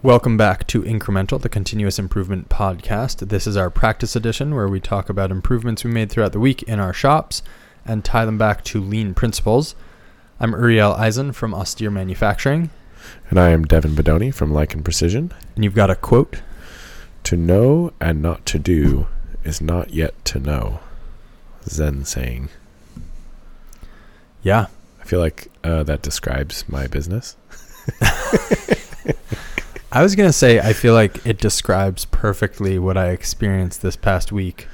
Welcome back to Incremental, the Continuous Improvement Podcast. This is our practice edition where we talk about improvements we made throughout the week in our shops and tie them back to lean principles. I'm Uriel Eisen from Austere Manufacturing. And I am Devin Bedoni from Lichen Precision. And you've got a quote. To know and not to do is not yet to know. Zen saying. Yeah. I feel like that describes my business. I was going to say, I feel like it describes perfectly what I experienced this past week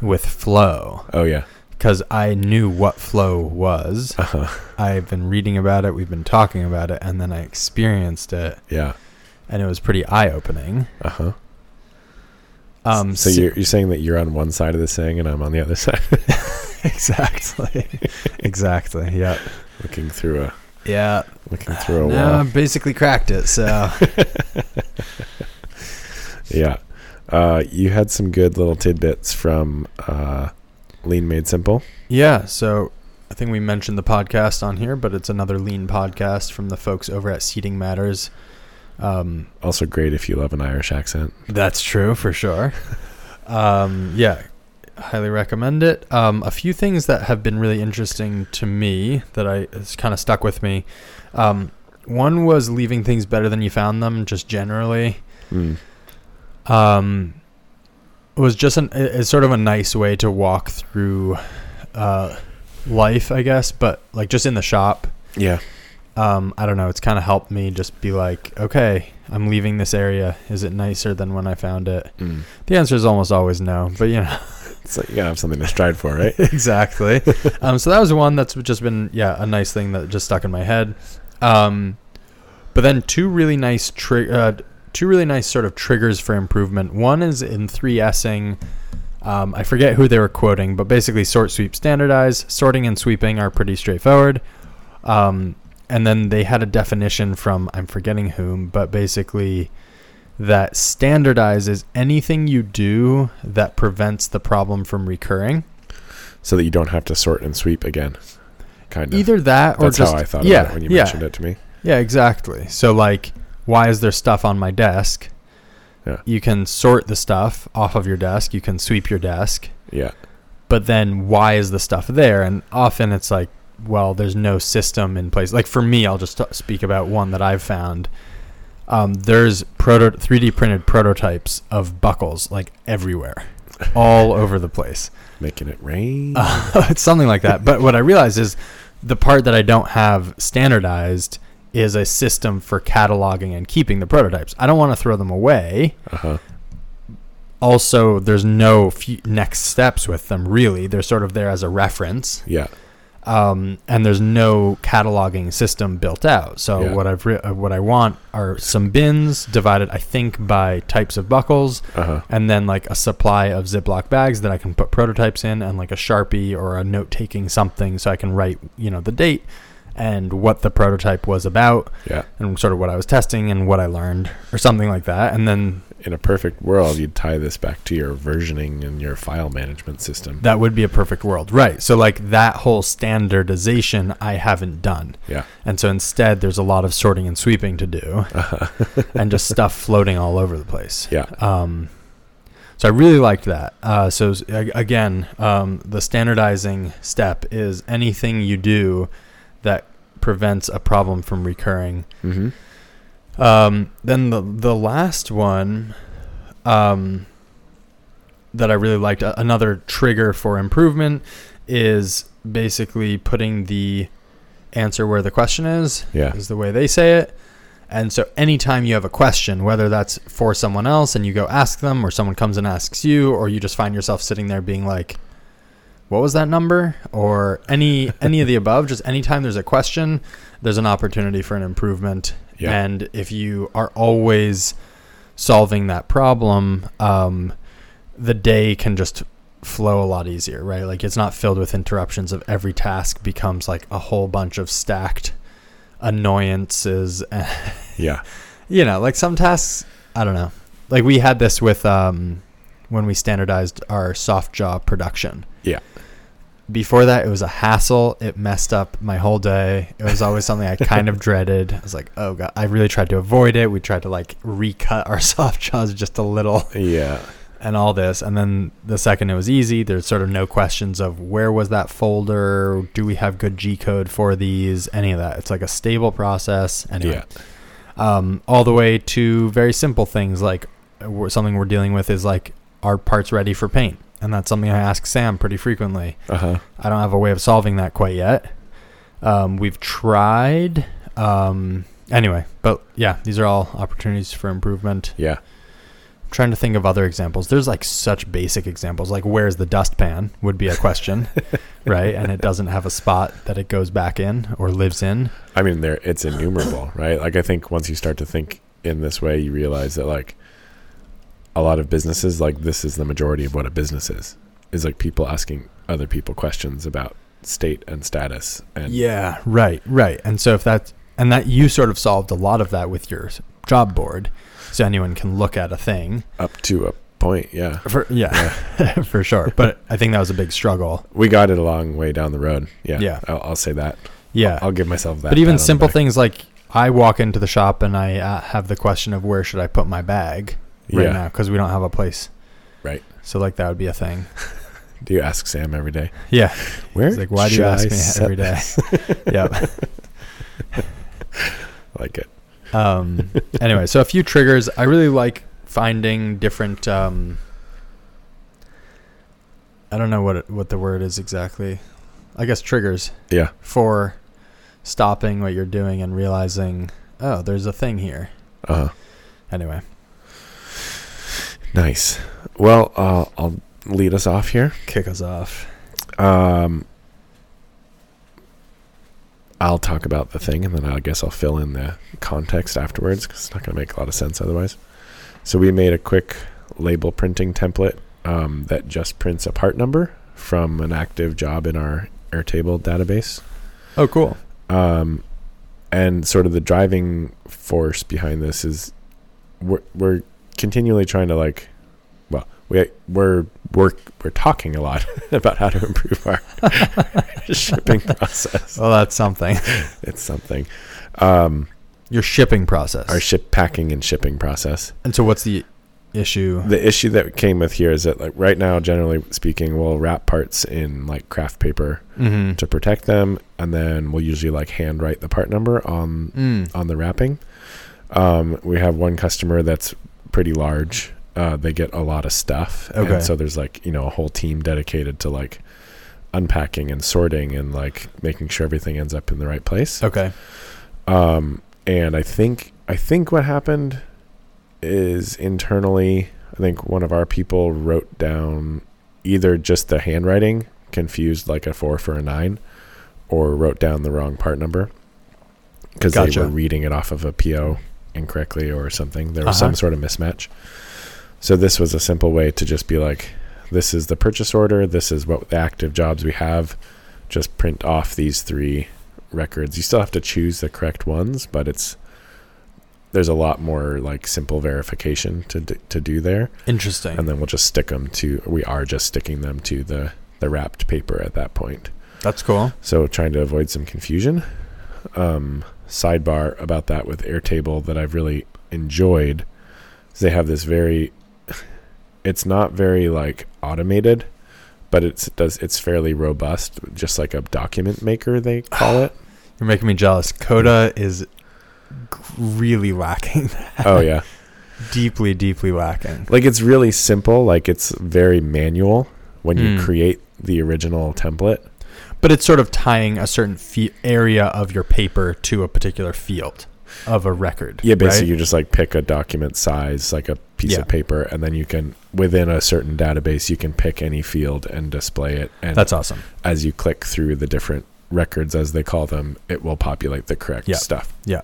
with flow. Oh, yeah. Because I knew what flow was. Uh-huh. I've been reading about it. We've been talking about it. And then I experienced it. Yeah. And it was pretty eye-opening. Uh-huh. So you're saying that you're on one side of this thing and I'm on the other side? Exactly. Yeah. Looking through a wall. I basically cracked it, so. Yeah. You had some good little tidbits from Lean Made Simple. Yeah, so I think we mentioned the podcast on here, but it's another lean podcast from the folks over at Seating Matters. Also great if you love an Irish accent. That's true, for sure. Yeah. Highly recommend it. A few things that have been really interesting to me that it's kind of stuck with me. One was leaving things better than you found them, just generally. It was just it's sort of a nice way to walk through life, I guess, but like just in the shop. Yeah. I don't know. It's kind of helped me just be like, okay, I'm leaving this area. Is it nicer than when I found it? The answer is almost always no, but you know. It's like you gotta have something to strive for, right? Exactly. So that was one that's just been, a nice thing that just stuck in my head. But then two really nice sort of triggers for improvement. One is in 3S'ing. I forget who they were quoting, but basically sort, sweep, standardize. Sorting and sweeping are pretty straightforward. And then they had a definition from, I'm forgetting whom, but basically that standardizes anything you do that prevents the problem from recurring. So that you don't have to sort and sweep again. Kind of. Either that or that's how I thought about it when you mentioned it to me. Yeah, exactly. So like, why is there stuff on my desk? Yeah. You can sort the stuff off of your desk. You can sweep your desk. Yeah. But then why is the stuff there? And often it's like, well, there's no system in place. Like for me, I'll just speak about one that I've found. There's 3D printed prototypes of buckles like everywhere, all over the place. Making it rain. It's something like that. But what I realized is the part that I don't have standardized is a system for cataloging and keeping the prototypes. I don't want to throw them away. Uh-huh. Also, there's no next steps with them, really. They're sort of there as a reference. Yeah. And there's no cataloging system built out. So what I want are some bins divided, I think, by types of buckles, and then like a supply of Ziploc bags that I can put prototypes in, and like a Sharpie or a note-taking something, so I can write, the date and what the prototype was about, and sort of what I was testing and what I learned, or something like that. And then in a perfect world, you'd tie this back to your versioning and your file management system. That would be a perfect world. Right. So like that whole standardization I haven't done. Yeah. And so instead there's a lot of sorting and sweeping to do and just stuff floating all over the place. Yeah. So I really liked that. So again, the standardizing step is anything you do that prevents a problem from recurring. Mm-hmm. Then the last one that I really liked, another trigger for improvement, is basically putting the answer where the question is the way they say it. And so anytime you have a question, whether that's for someone else and you go ask them, or someone comes and asks you, or you just find yourself sitting there being like, what was that number? Or any of the above, just anytime there's a question, there's an opportunity for an improvement. Yeah. And if you are always solving that problem, the day can just flow a lot easier, right? Like it's not filled with interruptions of every task becomes like a whole bunch of stacked annoyances. Yeah. Like some tasks, I don't know. Like we had this with when we standardized our soft jaw production. Yeah. Before that, it was a hassle. It messed up my whole day. It was always something I kind of dreaded. I was like, oh God, I really tried to avoid it. We tried to like recut our soft jaws just a little. Yeah. And all this. And then the second it was easy, there's sort of no questions of where was that folder? Do we have good G code for these? Any of that. It's like a stable process. Anyway, yeah. All the way to very simple things like something we're dealing with is like, are parts ready for paint? And that's something I ask Sam pretty frequently. Uh-huh. I don't have a way of solving that quite yet. We've tried. Anyway, but yeah, these are all opportunities for improvement. Yeah. I'm trying to think of other examples. There's like such basic examples, like where's the dustpan would be a question, right? And it doesn't have a spot that it goes back in or lives in. I mean, there it's innumerable, right? Like I think once you start to think in this way, you realize that like, a lot of businesses, like this is the majority of what a business is like people asking other people questions about state and status. And yeah, right, right. And so if that's, and that you sort of solved a lot of that with your job board. So anyone can look at a thing. Up to a point, yeah. Yeah. For sure. But I think that was a big struggle. We got it a long way down the road. Yeah. Yeah. I'll say that. Yeah. I'll give myself that. But even simple things like I walk into the shop and I have the question of where should I put my bag? Right now because we don't have a place, right? So like that would be a thing. Do you ask Sam every day? Yeah. Where? He's like, why do you ask me every day? Yep. I like it. Anyway, so a few triggers. I really like finding different. I don't know what the word is exactly. I guess triggers. Yeah. For stopping what you're doing and realizing, oh, there's a thing here. Uh huh. Anyway. Nice. Well, I'll lead us off here. Kick us off. I'll talk about the thing, and then I guess I'll fill in the context afterwards because it's not going to make a lot of sense otherwise. So we made a quick label printing template that just prints a part number from an active job in our Airtable database. Oh, cool. And sort of the driving force behind this is we're continually trying to like, well, we're talking a lot about how to improve our shipping process. Well, that's something. It's something. Your shipping process. Our packing and shipping process. And so what's the issue? The issue that came with here is that like right now, generally speaking, we'll wrap parts in like craft paper mm-hmm. to protect them. And then we'll usually like handwrite the part number on the wrapping. We have one customer that's pretty large. They get a lot of stuff. Okay. And so there's like, you know, a whole team dedicated to like unpacking and sorting and like making sure everything ends up in the right place. Okay. And I think what happened is internally, I think one of our people wrote down either just the handwriting, confused like a 4 for a 9, or wrote down the wrong part number because Gotcha. They were reading it off of a PO incorrectly or something. There was some sort of mismatch. So this was a simple way to just be like, this is the purchase order, this is what the active jobs we have, just print off these 3 records. You still have to choose the correct ones, but there's a lot more like simple verification to do there. Interesting. And then we'll just sticking them to the wrapped paper at that point. That's cool. So trying to avoid some confusion. Sidebar about that with Airtable that I've really enjoyed is they have this very, it's not very like automated, but it's fairly robust, just like a document maker they call it. You're making me jealous. Coda is really lacking that. Oh yeah. Deeply, deeply lacking. Like it's really simple. Like it's very manual when you create the original template. But it's sort of tying a certain area of your paper to a particular field of a record. Yeah, basically right? You just like pick a document size, like a piece of paper, and then you can, within a certain database, you can pick any field and display it. And that's awesome. As you click through the different records, as they call them, it will populate the correct stuff. Yeah.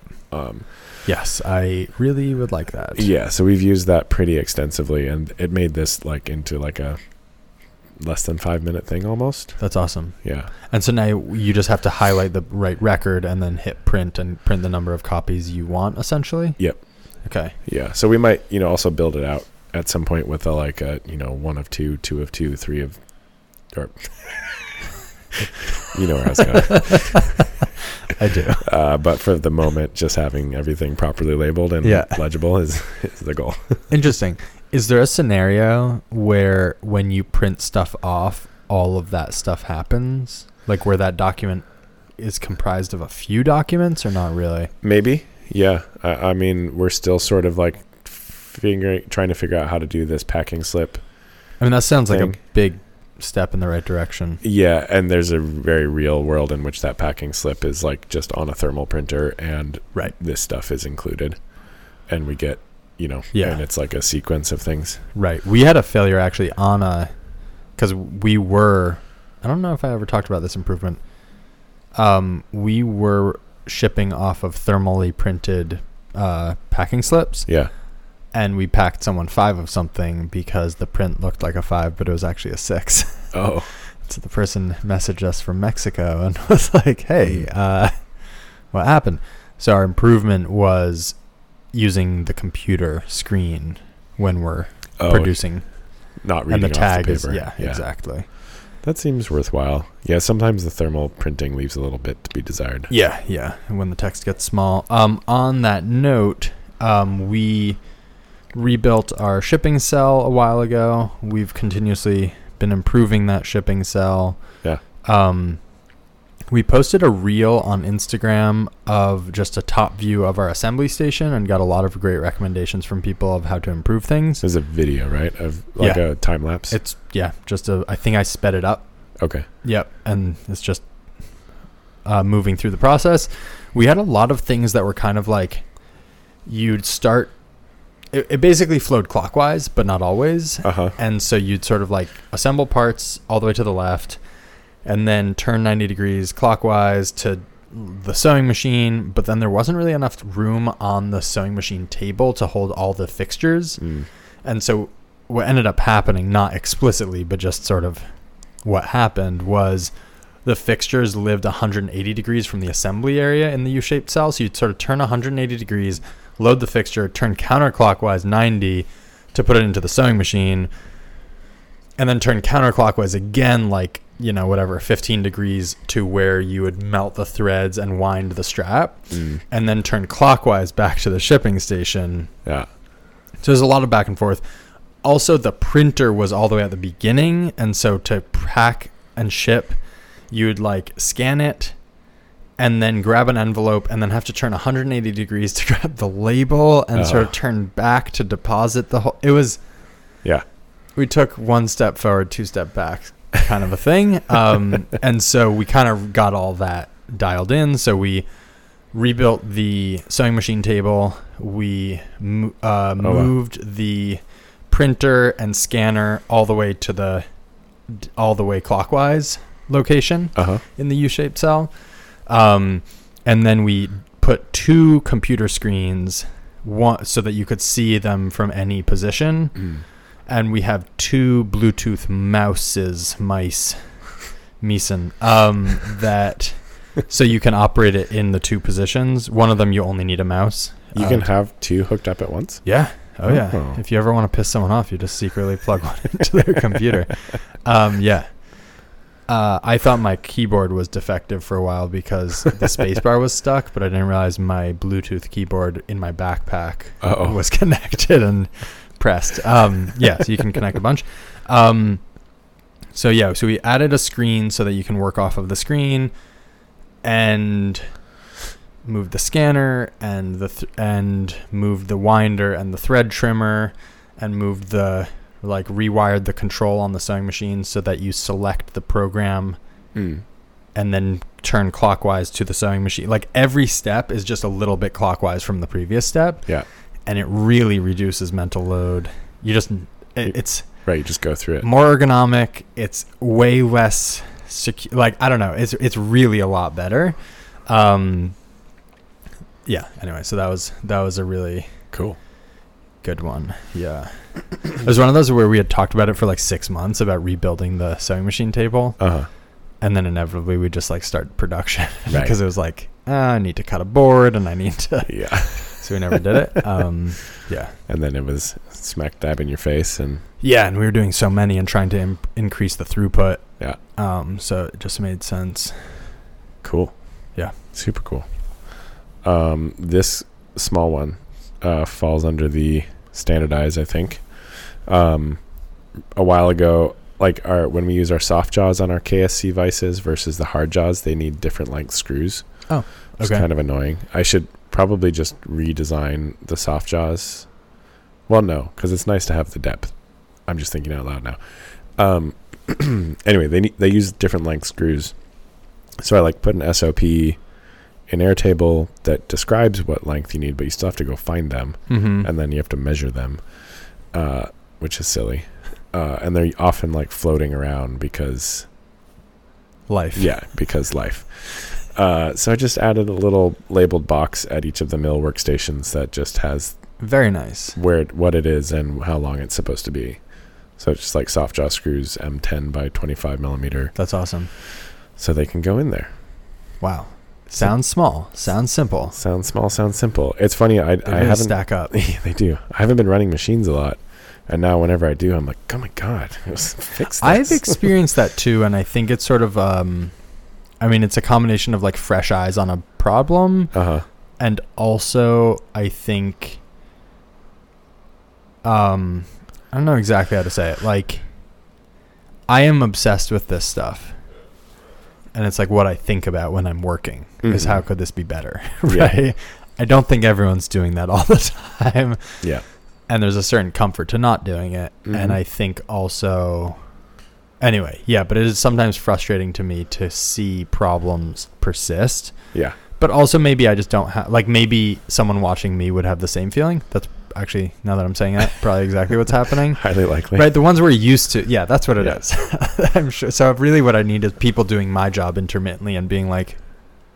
Yes, I really would like that. Yeah, so we've used that pretty extensively, and it made this like into like a less than 5-minute thing almost. That's awesome. Yeah. And so now you just have to highlight the right record and then hit print and print the number of copies you want essentially. Yep. Okay. Yeah. So we might, you know, also build it out at some point with a, like a, you know, 1 of 2, 2 of 2, 3 of, or You know where I was going. I do. But for the moment, just having everything properly labeled and legible is the goal. Interesting. Is there a scenario where when you print stuff off, all of that stuff happens? Like where that document is comprised of a few documents or not really? Maybe. Yeah. I mean, we're still sort of like trying to figure out how to do this packing slip. I mean, that sounds like a big step in the right direction. Yeah. And there's a very real world in which that packing slip is like just on a thermal printer and this stuff is included and we get, and it's like a sequence of things. Right. We had a failure actually because we were, I don't know if I ever talked about this improvement. We were shipping off of thermally printed packing slips. Yeah. And we packed someone 5 of something because the print looked like a 5, but it was actually a 6. Oh. So the person messaged us from Mexico and was like, hey, what happened? So our improvement was using the computer screen when we're producing. Not reading and the tag off the paper. Yeah, exactly. That seems worthwhile. Yeah, sometimes the thermal printing leaves a little bit to be desired. Yeah, yeah. And when the text gets small. On that note, we rebuilt our shipping cell a while ago. We've continuously been improving that shipping cell. Yeah. We posted a reel on Instagram of just a top view of our assembly station and got a lot of great recommendations from people of how to improve things. There's a video, right? Of like a time lapse. It's I think I sped it up. Okay. Yep. And it's just moving through the process. We had a lot of things that were kind of like you'd start. It basically flowed clockwise, but not always. Uh-huh. And so you'd sort of like assemble parts all the way to the left and then turn 90 degrees clockwise to the sewing machine. But then there wasn't really enough room on the sewing machine table to hold all the fixtures. Mm. And so what ended up happening, not explicitly, but just sort of what happened was the fixtures lived 180 degrees from the assembly area in the U-shaped cell. So you'd sort of turn 180 degrees, load the fixture, turn counterclockwise 90 to put it into the sewing machine, and then turn counterclockwise again, like, 15 degrees to where you would melt the threads and wind the strap, and then turn clockwise back to the shipping station. Yeah. So there's a lot of back and forth. Also, the printer was all the way at the beginning, and so to pack and ship, you would like scan it, and then grab an envelope and then have to turn 180 degrees to grab the label and sort of turn back to deposit the whole. It was, we took one step forward, two step back kind of a thing. And so we kind of got all that dialed in. So we rebuilt the sewing machine table. We moved the printer and scanner all the way clockwise location in the U-shaped cell. And then we put 2 computer screens, one so that you could see them from any position. Mm. And we have 2 Bluetooth that so you can operate it in the 2 positions. One of them you only need a mouse. You can have 2 hooked up at once? Yeah. Oh, yeah. If you ever want to piss someone off, you just secretly plug one into their computer. Yeah. I thought my keyboard was defective for a while because the spacebar was stuck, but I didn't realize my Bluetooth keyboard in my backpack was connected and pressed. So you can connect a bunch. So we added a screen so that you can work off of the screen and move the scanner and move the winder and the thread trimmer and move the rewired the control on the sewing machine so that you select the program and then turn clockwise to the sewing machine. Like every step is just a little bit clockwise from the previous step. Yeah. And it really reduces mental load. You just go through it. More ergonomic. It's way less secure. I don't know. It's really a lot better. Anyway, so that was a really cool, good one. Yeah. It was one of those where we had talked about it for 6 months about rebuilding the sewing machine table. Uh-huh. And then inevitably we just start production because it was I need to cut a board and I need to So we never did it. Yeah. And then it was smack dab in your face. And yeah, and we were doing so many and trying to increase the throughput. Yeah. So it just made sense. Cool. Yeah. Super cool. This small one falls under the standardized, I think. A while ago, like when we use our soft jaws on our KSC vices versus the hard jaws, they need different length screws. Oh, okay. It's kind of annoying. I should probably just redesign the soft jaws. Well, no, because it's nice to have the depth. I'm just thinking out loud now. Anyway, they use different length screws. So I like put an SOP in Airtable that describes what length you need, but you still have to go find them, mm-hmm. and then you have to measure them, which is silly. And they're often like floating around because life. Yeah, because life. So I just added a little labeled box at each of the mill workstations that just has very nice what it is and how long it's supposed to be. So it's just like soft jaw screws, M10 by 25 millimeter. That's awesome. So they can go in there. Wow. Sounds small. Sounds simple. Sounds small. Sounds simple. It's funny. I haven't stack up. They do. I haven't been running machines a lot. And now whenever I do, I'm like, oh, my God, fix this. I've experienced that, too. And I think it's sort of it's a combination of like fresh eyes on a problem. Uh-huh. And also, I think, I don't know exactly how to say it. Like, I am obsessed with this stuff. And it's like what I think about when I'm working is how could this be better? Right. Yeah. I don't think everyone's doing that all the time. Yeah. And there's a certain comfort to not doing it. Mm-hmm. And I think also, anyway, yeah, but it is sometimes frustrating to me to see problems persist. Yeah. But also maybe I just don't have, like maybe someone watching me would have the same feeling. That's actually, now that I'm saying that, probably exactly what's happening. Highly likely. Right. The ones we're used to. Yeah, that's what it is. I'm sure. So really what I need is people doing my job intermittently and being like,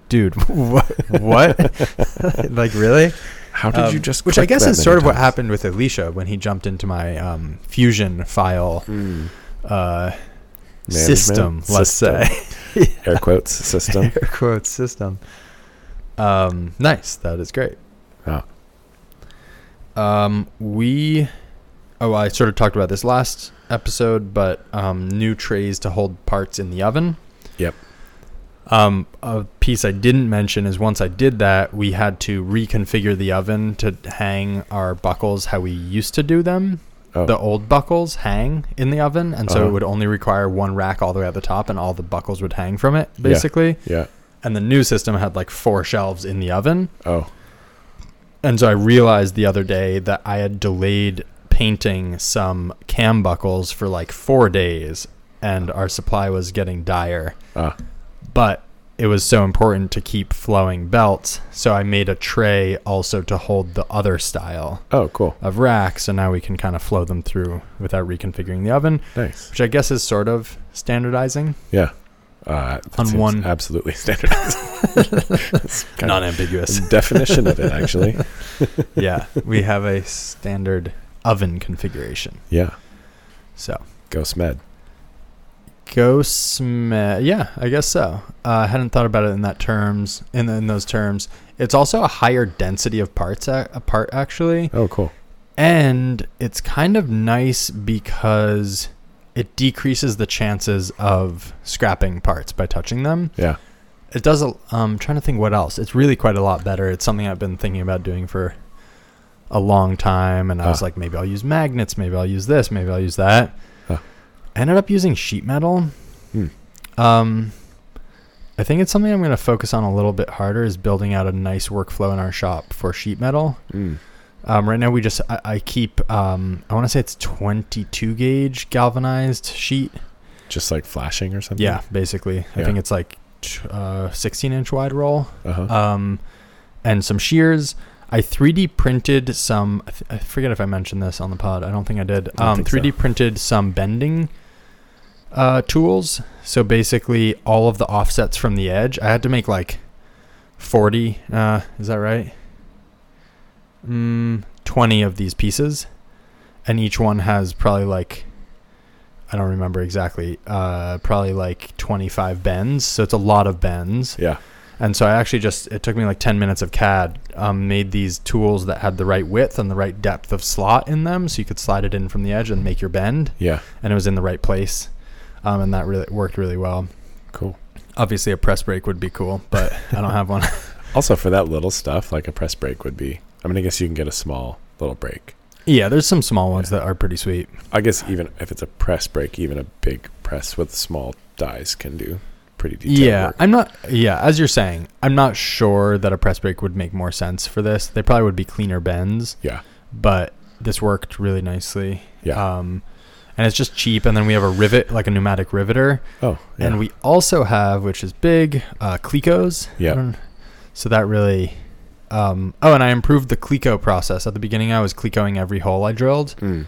dude, what? Like, really? How did you just? Which I guess is sort of what happened with Alicia when he jumped into my Fusion file system. Let's say, air quotes system. Air quotes system. Nice. That is great. Oh. I sort of talked about this last episode, but new trays to hold parts in the oven. Yep. A piece I didn't mention is once I did that, we had to reconfigure the oven to hang our buckles how we used to do them. Oh. The old buckles hang in the oven, and so it would only require one rack all the way at the top, and all the buckles would hang from it, basically. Yeah. And the new system had like 4 shelves in the oven. Oh. And so I realized the other day that I had delayed painting some cam buckles for like 4 days, and our supply was getting dire. But it was so important to keep flowing belts. So I made a tray also to hold the other style of racks. So now we can kind of flow them through without reconfiguring the oven. Nice. Which I guess is sort of standardizing. Yeah. On one. Absolutely standardizing. Non-ambiguous. Definition of it, actually. Yeah. We have a standard oven configuration. Yeah. So. Go SMED. Yeah, I guess so. I hadn't thought about it in those terms. It's also a higher density of parts apart, actually. Oh, cool. And it's kind of nice because it decreases the chances of scrapping parts by touching them. Yeah. It does. I'm trying to think what else. It's really quite a lot better. It's something I've been thinking about doing for a long time. And I was like, maybe I'll use magnets. Maybe I'll use this. Maybe I'll use that. I ended up using sheet metal. I think it's something I'm going to focus on a little bit harder is building out a nice workflow in our shop for sheet metal. Right now we just, I keep, I want to say it's 22 gauge galvanized sheet. Just like flashing or something? Yeah, basically. I think it's like 16 inch wide roll. And some shears. I 3D printed some, I forget if I mentioned this on the pod. I don't think I did. 3D printed some bending tools. So basically all of the offsets from the edge, I had to make like 40, is that right? 20 of these pieces, and each one has probably like, I don't remember exactly, probably like 25 bends. So it's a lot of bends. Yeah. And so I actually just, it took me like 10 minutes of CAD, made these tools that had the right width and the right depth of slot in them. So you could slide it in from the edge and make your bend. Yeah. And it was in the right place. And that really worked really well. Cool. Obviously a press brake would be cool, but I don't have one. Also for that little stuff, like a press brake would be, I mean, I guess you can get a small little brake. Yeah. There's some small ones that are pretty sweet. I guess even if it's a press brake, even a big press with small dies can do pretty detailed work. As you're saying, I'm not sure that a press brake would make more sense for this. They probably would be cleaner bends. Yeah. But this worked really nicely. Yeah. And it's just cheap. And then we have a rivet, like a pneumatic riveter. Oh, yeah. And we also have, which is big, Clecos. Yeah. So that really... and I improved the Cleco process. At the beginning, I was Clecoing every hole I drilled. Mm.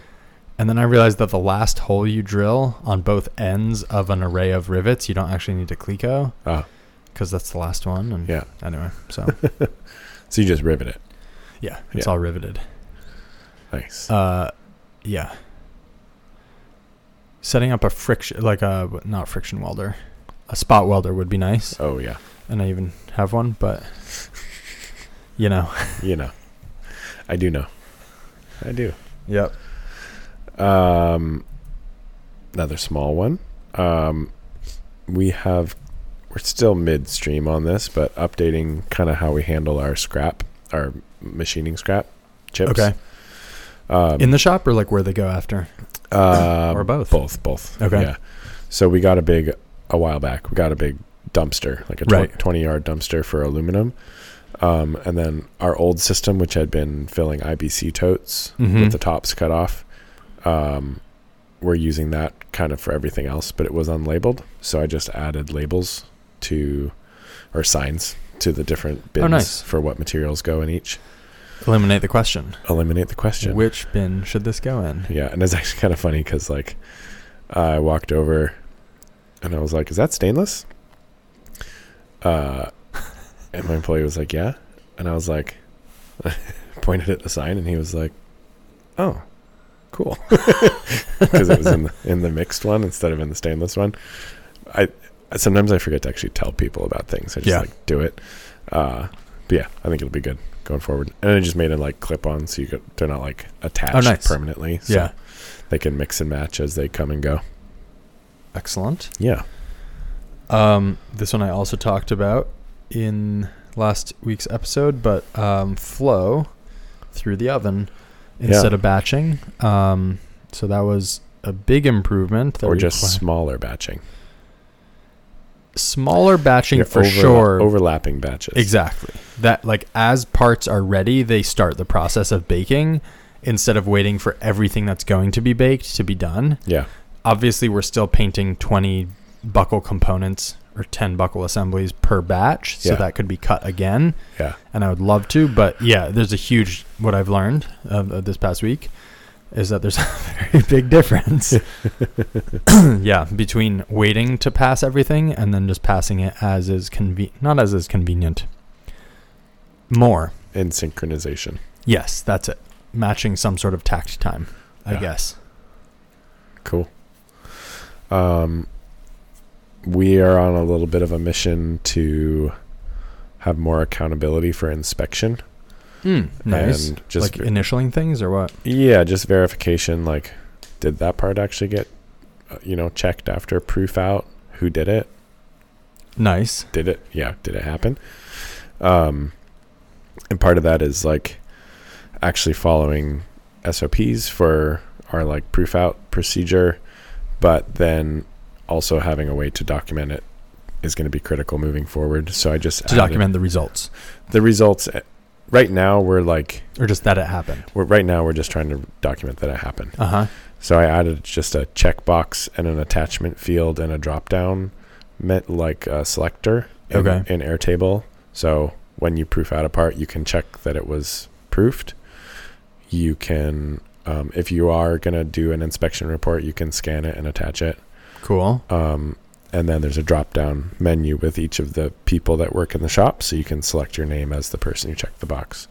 And then I realized that the last hole you drill on both ends of an array of rivets, you don't actually need to Cleco because that's the last one. And yeah. Anyway, so... So you just rivet it. Yeah. It's all riveted. Nice. Yeah. Setting up a friction, like a, not friction welder, a spot welder would be nice. Oh, yeah. And I even have one, but you know, I do know. I do. Yep. Another small one. We're still midstream on this, but updating kind of how we handle our scrap, our machining scrap chips. Okay. In the shop or like where they go after? Or both? Both. Okay. Yeah. So we got a while back, we got a big dumpster, like a 20-yard dumpster for aluminum. And then our old system, which had been filling IBC totes with the tops cut off, we're using that kind of for everything else, but it was unlabeled. So I just added labels or signs to the different bins for what materials go in each. Eliminate the question. Which bin should this go in? Yeah. And it's actually kind of funny because like I walked over and I was like, is that stainless? And my employee was like, yeah. And I was like, pointed at the sign and he was like, oh, cool. Because it was in the mixed one instead of in the stainless one. Sometimes I forget to actually tell people about things. I just do it. But yeah, I think it'll be good going forward. And I just made it like clip on. So they're not like attached permanently. So they can mix and match as they come and go. Excellent. Yeah. This one I also talked about in last week's episode, but flow through the oven instead of batching. So that was a big improvement. Or just smaller batching. Smaller batching for sure. Overlapping batches. Exactly. That like as parts are ready, they start the process of baking instead of waiting for everything that's going to be baked to be done. Yeah. Obviously, we're still painting 20 buckle components or 10 buckle assemblies per batch. So that could be cut again. Yeah. And I would love to, but there's a huge, what I've learned of this past week is that there's a very big difference. Between waiting to pass everything and then just passing it as is not as is convenient. More. And synchronization. Yes, that's it. Matching some sort of tact time, I guess. Cool. We are on a little bit of a mission to have more accountability for inspection. Nice. And just like initialing things or what? Yeah, just verification. Like, did that part actually get, checked after proof out? Who did it? Nice. Did it? Yeah. Did it happen? And part of that is like actually following SOPs for our like proof out procedure, but then also having a way to document it is going to be critical moving forward. So I just document the results right now. We're like, or just that it happened. Right now we're just trying to document that it happened. So I added just a checkbox and an attachment field and a drop down meant like a selector in Airtable. So when you proof out a part, you can check that it was proofed. You can, if you are going to do an inspection report, you can scan it and attach it. Cool. And then there's a drop-down menu with each of the people that work in the shop, so you can select your name as the person who checked the box.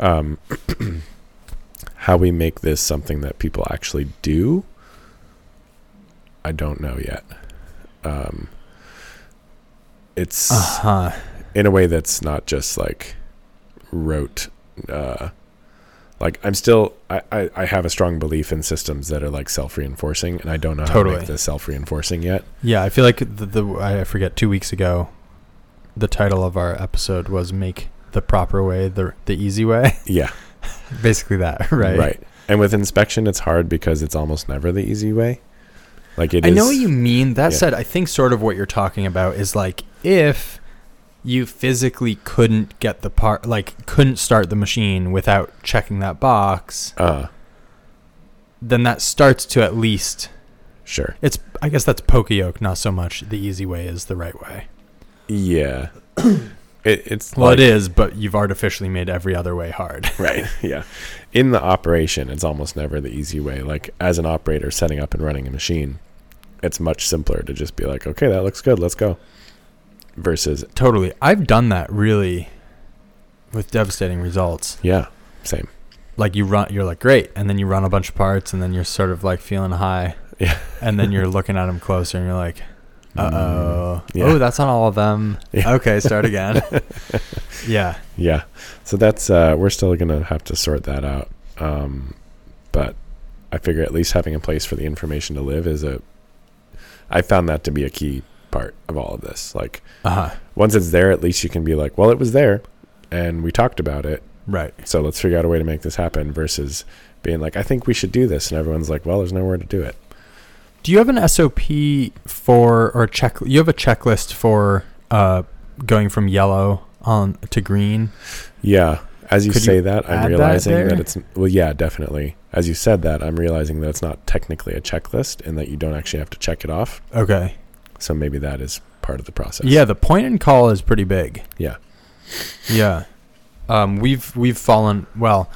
How we make this something that people actually do, I don't know yet. It's in a way that's not just like rote. Like I'm still, I have a strong belief in systems that are like self-reinforcing, and I don't know how to make this self-reinforcing yet. Yeah. I feel like I forget, 2 weeks ago, the title of our episode was Make the Proper Way the Easy Way. Yeah. Basically that. Right. Right. And with inspection, it's hard because it's almost never the easy way. Like I know what you mean. That said, I think sort of what you're talking about is like, if you physically couldn't get the part, like couldn't start the machine without checking that box, then that starts to at least. Sure. It's, I guess that's poke-yoke, not so much the easy way is the right way. Yeah. It is, but you've artificially made every other way hard. Right. Yeah. In the operation, it's almost never the easy way. Like as an operator setting up and running a machine, it's much simpler to just be like, okay, that looks good. Let's go. Versus totally. I've done that really with devastating results. Yeah. Same. Like you're like, great. And then you run a bunch of parts and then you're sort of like feeling high. Yeah. And then you're looking at them closer and you're like, yeah. Oh, that's on all of them. Yeah. Okay, start again. Yeah. Yeah. So that's, we're still going to have to sort that out. But I figure at least having a place for the information to live I found that to be a key part of all of this. Like once it's there, at least you can be like, well, it was there and we talked about it. Right. So let's figure out a way to make this happen versus being like, I think we should do this. And everyone's like, well, there's nowhere to do it. Do you have an SOP you have a checklist for going from yellow on to green? Yeah. As you say that, I'm realizing that it's... Well, yeah, definitely. As you said that, I'm realizing that it's not technically a checklist and that you don't actually have to check it off. Okay. So maybe that is part of the process. Yeah, the point and call is pretty big. Yeah. Yeah. We've fallen... Well...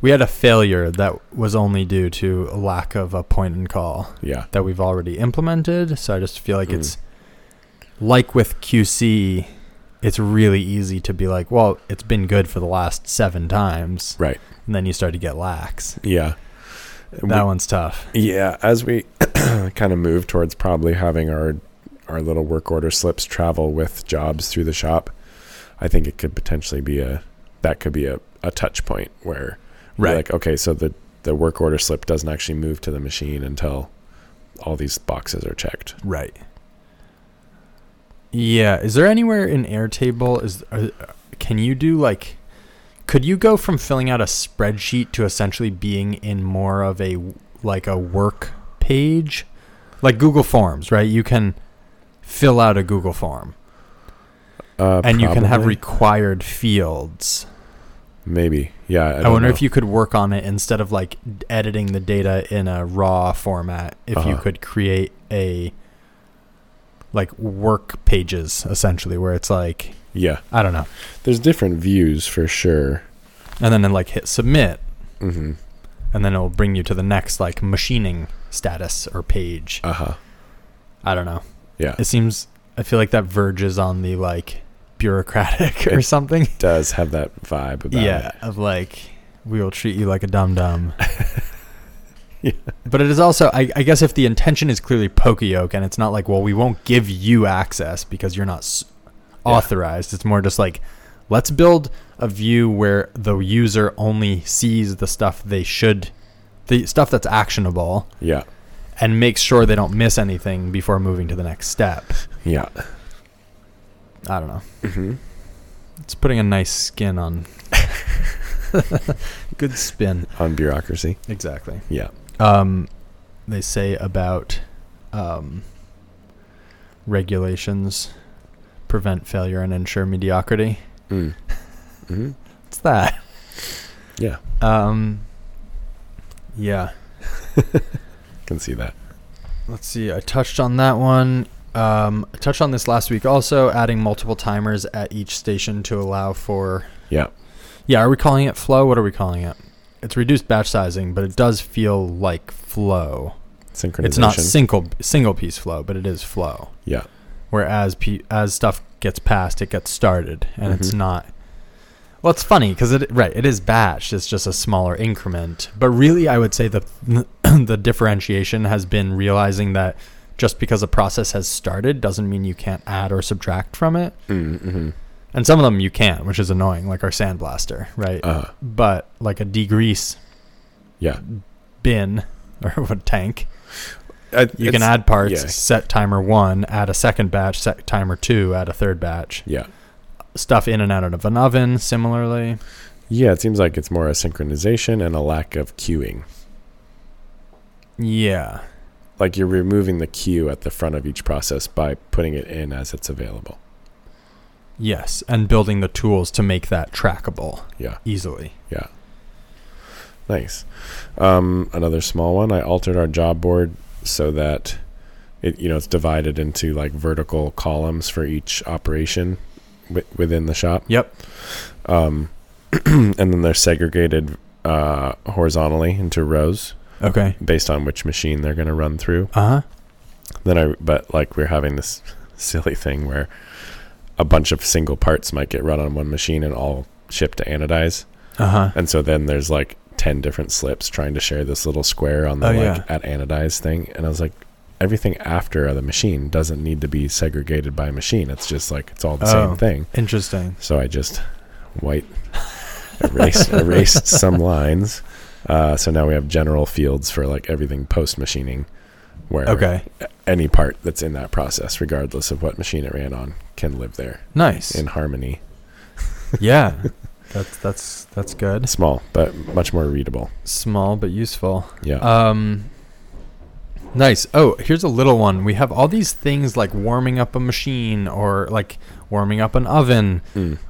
We had a failure that was only due to a lack of a point and call that we've already implemented. So I just feel like it's like with QC, it's really easy to be like, well, it's been good for the last 7 times. Right. And then you start to get lax. Yeah. That one's tough. Yeah. As we kind of move towards probably having our little work order slips travel with jobs through the shop, I think it could potentially be a touch point where... Right. Like, okay, so the work order slip doesn't actually move to the machine until all these boxes are checked. Right. Yeah. Is there anywhere in Airtable can you do like, could you go from filling out a spreadsheet to essentially being in more of a work page, like Google Forms, right? You can fill out a Google form and probably. You can have required fields. Maybe. Yeah. I wonder if you could work on it instead of like editing the data in a raw format, if you could create a like work pages essentially where it's like, yeah, I don't know. There's different views for sure. And then like hit submit and then it'll bring you to the next like machining status or page. I don't know. Yeah. I feel like that verges on the like bureaucratic or something. It does have that vibe about it. Yeah, of like, we will treat you like a dum-dum. Yeah. But it is also, I guess if the intention is clearly poke-yoke and it's not like, well, we won't give you access because you're not authorized. It's more just like, let's build a view where the user only sees the stuff the stuff that's actionable. Yeah. And make sure they don't miss anything before moving to the next step. Yeah. I don't know. Mm-hmm. It's putting a nice skin on. Good spin. On bureaucracy. Exactly. Yeah. They say about regulations prevent failure and ensure mediocrity. Mm. Mm-hmm. It's that. Yeah. Yeah. Can see that. Let's see. I touched on that one. I touched on this last week also, adding multiple timers at each station to allow for... Yeah. Yeah, are we calling it flow? What are we calling it? It's reduced batch sizing, but it does feel like flow. Synchronization. It's not single piece flow, but it is flow. Yeah. Whereas as stuff gets passed, it gets started, and it's not... Well, it's funny, because it is batched. It's just a smaller increment. But really, I would say the differentiation has been realizing that just because a process has started doesn't mean you can't add or subtract from it. Mm-hmm. And some of them you can't, which is annoying, like our sandblaster, right? But like a degrease bin or a tank, you can add parts, set timer one, add a second batch, set timer two, add a third batch. Yeah. Stuff in and out of an oven, similarly. Yeah, it seems like it's more a synchronization and a lack of queuing. Yeah. Like you're removing the queue at the front of each process by putting it in as it's available. Yes, and building the tools to make that trackable easily. Yeah. Nice. Another small one, I altered our job board so that it, you know, it's divided into like vertical columns for each operation within the shop. Yep. And then they're segregated horizontally into rows. Okay. Based on which machine they're going to run through. Uh-huh. Then but like we're having this silly thing where a bunch of single parts might get run on one machine and all shipped to anodize. Uh-huh. And so then there's like 10 different slips trying to share this little square on the at anodize thing. And I was like, everything after the machine doesn't need to be segregated by machine. It's just like, it's all the same thing. Interesting. So I just erased some lines. So now we have general fields for like everything post machining, where any part that's in that process, regardless of what machine it ran on, can live there. Nice. In harmony. Yeah. That's good. Small, but much more readable. Small, but useful. Yeah. Nice. Oh, here's a little one. We have all these things like warming up a machine or like warming up an oven,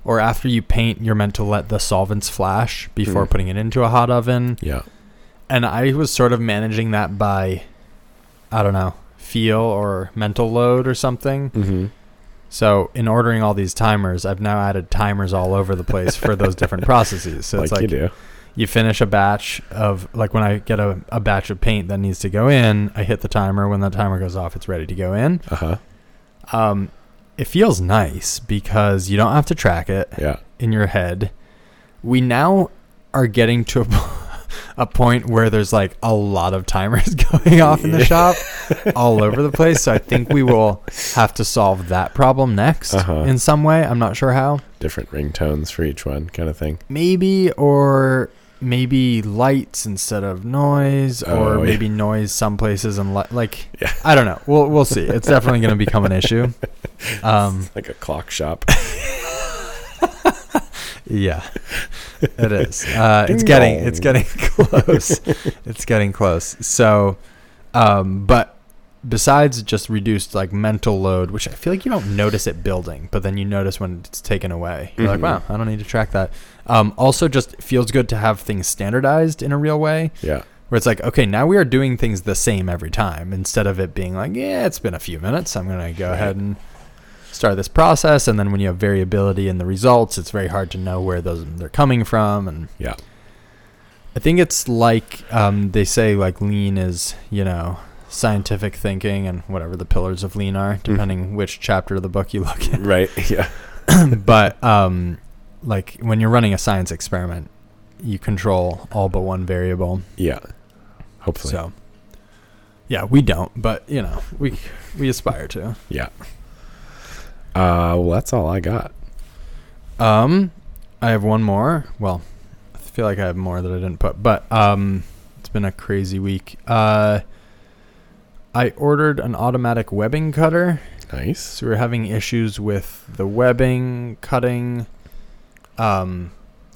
or after you paint, you're meant to let the solvents flash before putting it into a hot oven. Yeah. And I was sort of managing that by, I don't know, feel or mental load or something. Mm-hmm. So in ordering all these timers, I've now added timers all over the place for those different processes. So it's like you finish a batch of, like when I get a batch of paint that needs to go in, I hit the timer. When the timer goes off, it's ready to go in. Uh-huh. It feels nice because you don't have to track it in your head. We now are getting to a point where there's like a lot of timers going off in the shop all over the place. So I think we will have to solve that problem next in some way. I'm not sure how. Different ringtones for each one kind of thing. Maybe lights instead of noise, or maybe noise some places and I don't know. We'll see. It's definitely going to become an issue. It's like a clock shop. Yeah, it is. It's getting close. It's getting close. So, but besides just reduced like mental load, which I feel like you don't notice it building, but then you notice when it's taken away. You're like, wow, I don't need to track that. Also, just feels good to have things standardized in a real way. Yeah. Where it's like, okay, now we are doing things the same every time instead of it being like, yeah, it's been a few minutes. I'm going to go ahead and start this process, and then when you have variability in the results, it's very hard to know where they're coming from. And I think it's like they say like lean is, you know, scientific thinking and whatever the pillars of lean are, depending which chapter of the book you look at. Right. Yeah. But like when you're running a science experiment, you control all but one variable. Yeah. Hopefully. So yeah, we don't, but you know, we aspire to. Yeah. Well, that's all I got. I have one more. Well, I feel like I have more that I didn't put, but it's been a crazy week. I ordered an automatic webbing cutter. Nice. So we're having issues with the webbing cutting. I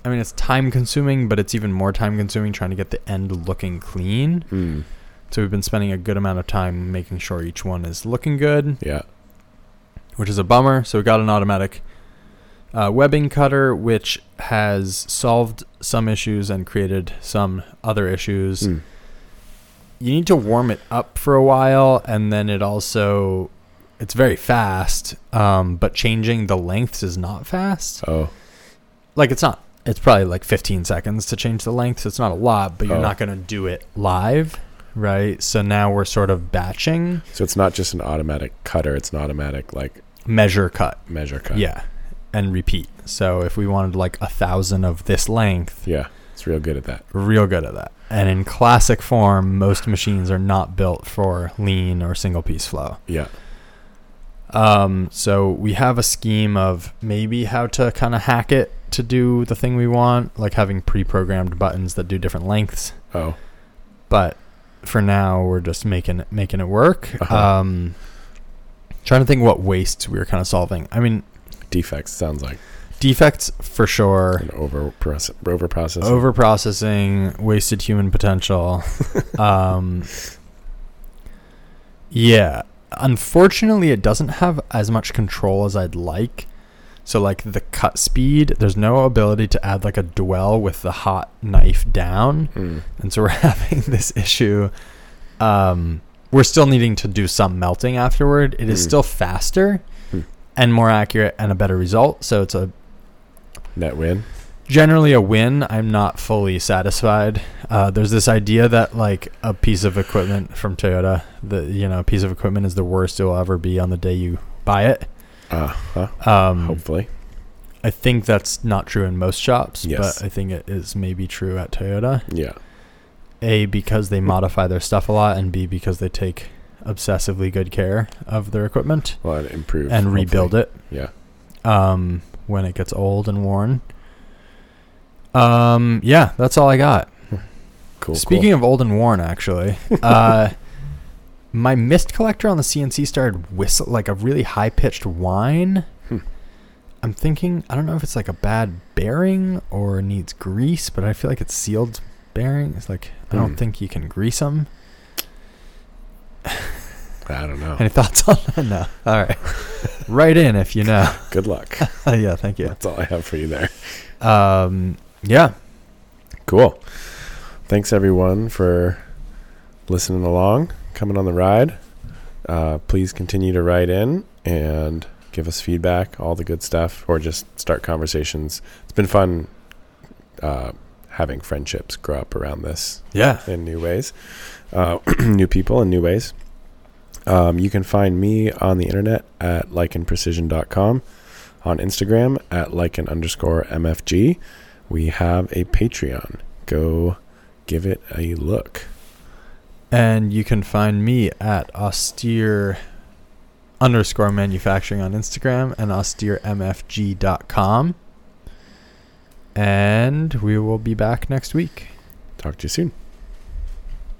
mean, it's time consuming, but it's even more time consuming trying to get the end looking clean. Mm. So we've been spending a good amount of time making sure each one is looking good. Yeah. Which is a bummer. So we got an automatic webbing cutter, which has solved some issues and created some other issues. Mm. You need to warm it up for a while, and then it's very fast, but changing the lengths is not fast. Oh. Like it's probably like 15 seconds to change the lengths. It's not a lot, but you're not going to do it live. Right. So now we're sort of batching. So it's not just an automatic cutter. It's an automatic like measure cut. Yeah. And repeat. So if we wanted like 1,000 of this length. Yeah. It's real good at that. And in classic form, most machines are not built for lean or single piece flow. Yeah. So we have a scheme of maybe how to kind of hack it to do the thing we want, like having pre-programmed buttons that do different lengths. Oh. But for now, we're just making it work. Uh-huh. Trying to think what wastes we were kind of solving. I mean, defects sounds like. Defects for sure. And over processing, wasted human potential. Yeah. Unfortunately, it doesn't have as much control as I'd like. So like the cut speed, there's no ability to add like a dwell with the hot knife down. Mm. And so we're having this issue. We're still needing to do some melting afterward. It is still faster and more accurate and a better result. So it's a net win. Generally a win. I'm not fully satisfied. There's this idea that like a piece of equipment from Toyota, a piece of equipment is the worst it will ever be on the day you buy it. Hopefully. I think that's not true in most shops, yes. But I think it is maybe true at Toyota. Yeah. A, because they modify their stuff a lot, and B, because they take obsessively good care of their equipment. Well, and improve. And hopefully. Rebuild it. Yeah. When it gets old and worn. Yeah, that's all I got. Cool. Speaking of old and worn, actually, my mist collector on the CNC started whistle like a really high-pitched whine. I'm thinking, I don't know if it's like a bad bearing or needs grease, but I feel like it's sealed bearing. It's like, I don't think you can grease them. I don't know. Any thoughts on that? No. All right. Write in if you know. Good luck. Yeah, thank you. That's all I have for you there. Yeah. Cool. Thanks everyone for listening along, coming on the ride. Please continue to write in and give us feedback, all the good stuff, or just start conversations. It's been fun having friendships grow up around this. Yeah. In new ways. New people in new ways. You can find me on the internet at LichenPrecision.com, on Instagram at Lichen_MFG. We have a Patreon. Go give it a look. And you can find me at Austere_Manufacturing on Instagram and AustereMFG.com. And we will be back next week. Talk to you soon.